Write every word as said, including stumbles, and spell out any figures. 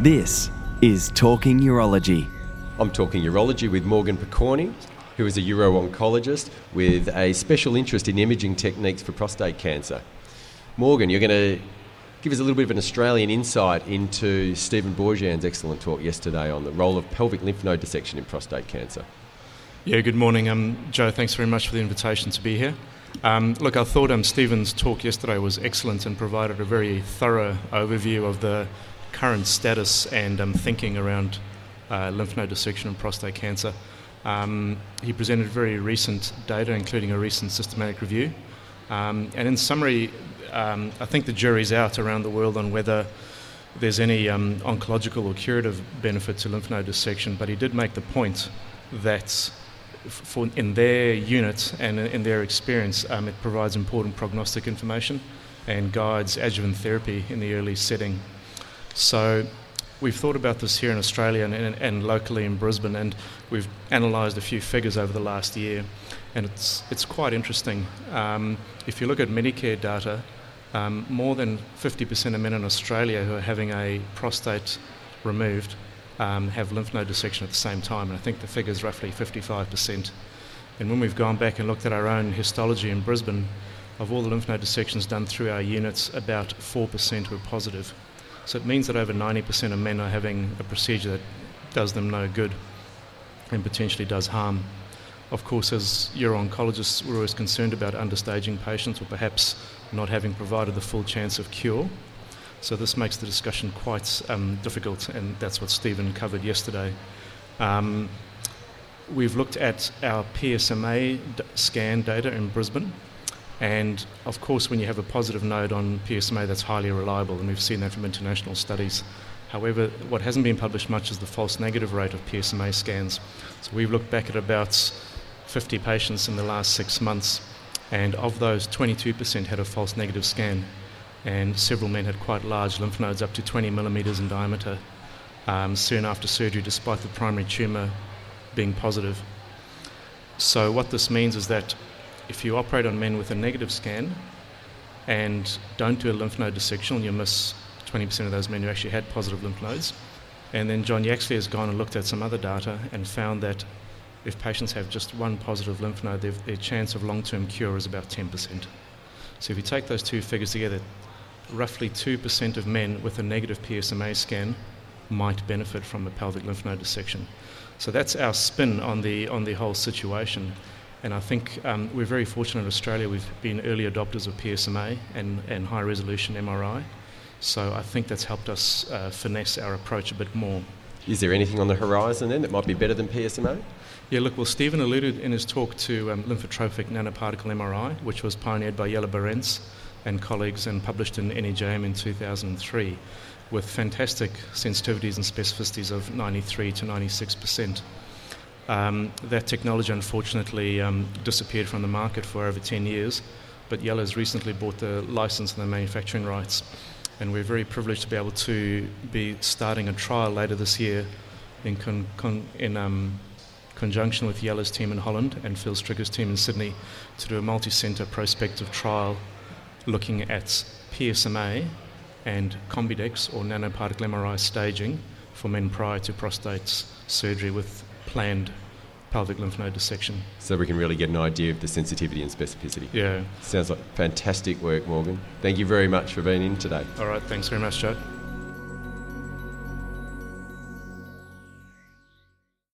This is Talking Urology. I'm Talking Urology with Morgan Pekorny, who is a uro-oncologist with a special interest in imaging techniques for prostate cancer. Morgan, you're going to give us a little bit of an Australian insight into Stephen Bourjian's excellent talk yesterday on the role of pelvic lymph node dissection in prostate cancer. Yeah, good morning, um, Joe. Thanks very much for the invitation to be here. Um, look, I thought um, Stephen's talk yesterday was excellent and provided a very thorough overview of the current status and um, thinking around uh, lymph node dissection in prostate cancer. Um, he presented very recent data, including a recent systematic review. Um, and in summary, um, I think the jury's out around the world on whether there's any um, oncological or curative benefit to lymph node dissection, but he did make the point that for in their unit and in their experience, um, it provides important prognostic information and guides adjuvant therapy in the early setting. So we've thought about this here in Australia and, and, and locally in Brisbane, and we've analysed a few figures over the last year, and it's it's quite interesting. Um, if you look at Medicare data, um, more than fifty percent of men in Australia who are having a prostate removed Um, have lymph node dissection at the same time, and I think the figure is roughly fifty-five percent. And when we've gone back and looked at our own histology in Brisbane, of all the lymph node dissections done through our units, about four percent were positive. So it means that over ninety percent of men are having a procedure that does them no good and potentially does harm. Of course, as uro-oncologists, we're always concerned about understaging patients or perhaps not having provided the full chance of cure. So this makes the discussion quite um, difficult, and that's what Stephen covered yesterday. Um, we've looked at our P S M A d- scan data in Brisbane, and of course when you have a positive node on P S M A, that's highly reliable, and we've seen that from international studies. However, what hasn't been published much is the false negative rate of P S M A scans. So we've looked back at about fifty patients in the last six months, and of those, twenty-two percent had a false negative scan. And several men had quite large lymph nodes, up to twenty millimetres in diameter, um, soon after surgery, despite the primary tumour being positive. So what this means is that if you operate on men with a negative scan and don't do a lymph node dissection, you miss twenty percent of those men who actually had positive lymph nodes. And then John Yaxley has gone and looked at some other data and found that if patients have just one positive lymph node, their chance of long-term cure is about ten percent. So if you take those two figures together, roughly two percent of men with a negative P S M A scan might benefit from a pelvic lymph node dissection. So that's our spin on the on the whole situation. And I think um, we're very fortunate in Australia. We've been early adopters of P S M A and, and high-resolution M R I. So I think that's helped us uh, finesse our approach a bit more. Is there anything on the horizon then that might be better than P S M A? Yeah, look, well, Stephen alluded in his talk to um, lymphotrophic nanoparticle M R I, which was pioneered by Jelle Barentsz and colleagues and published in N E J M in two thousand three with fantastic sensitivities and specificities of ninety-three to ninety-six percent. Um, that technology, unfortunately, um, disappeared from the market for over ten years, but Jelle has recently bought the license and the manufacturing rights. And we're very privileged to be able to be starting a trial later this year in con- con- in um, conjunction with Jelle's team in Holland and Phil Stricker's team in Sydney to do a multi-centre prospective trial looking at P S M A and Combidex or nanoparticle M R I staging for men prior to prostate surgery with planned pelvic lymph node dissection. So we can really get an idea of the sensitivity and specificity. Yeah. Sounds like fantastic work, Morgan. Thank you very much for being in today. All right, thanks very much, Joe.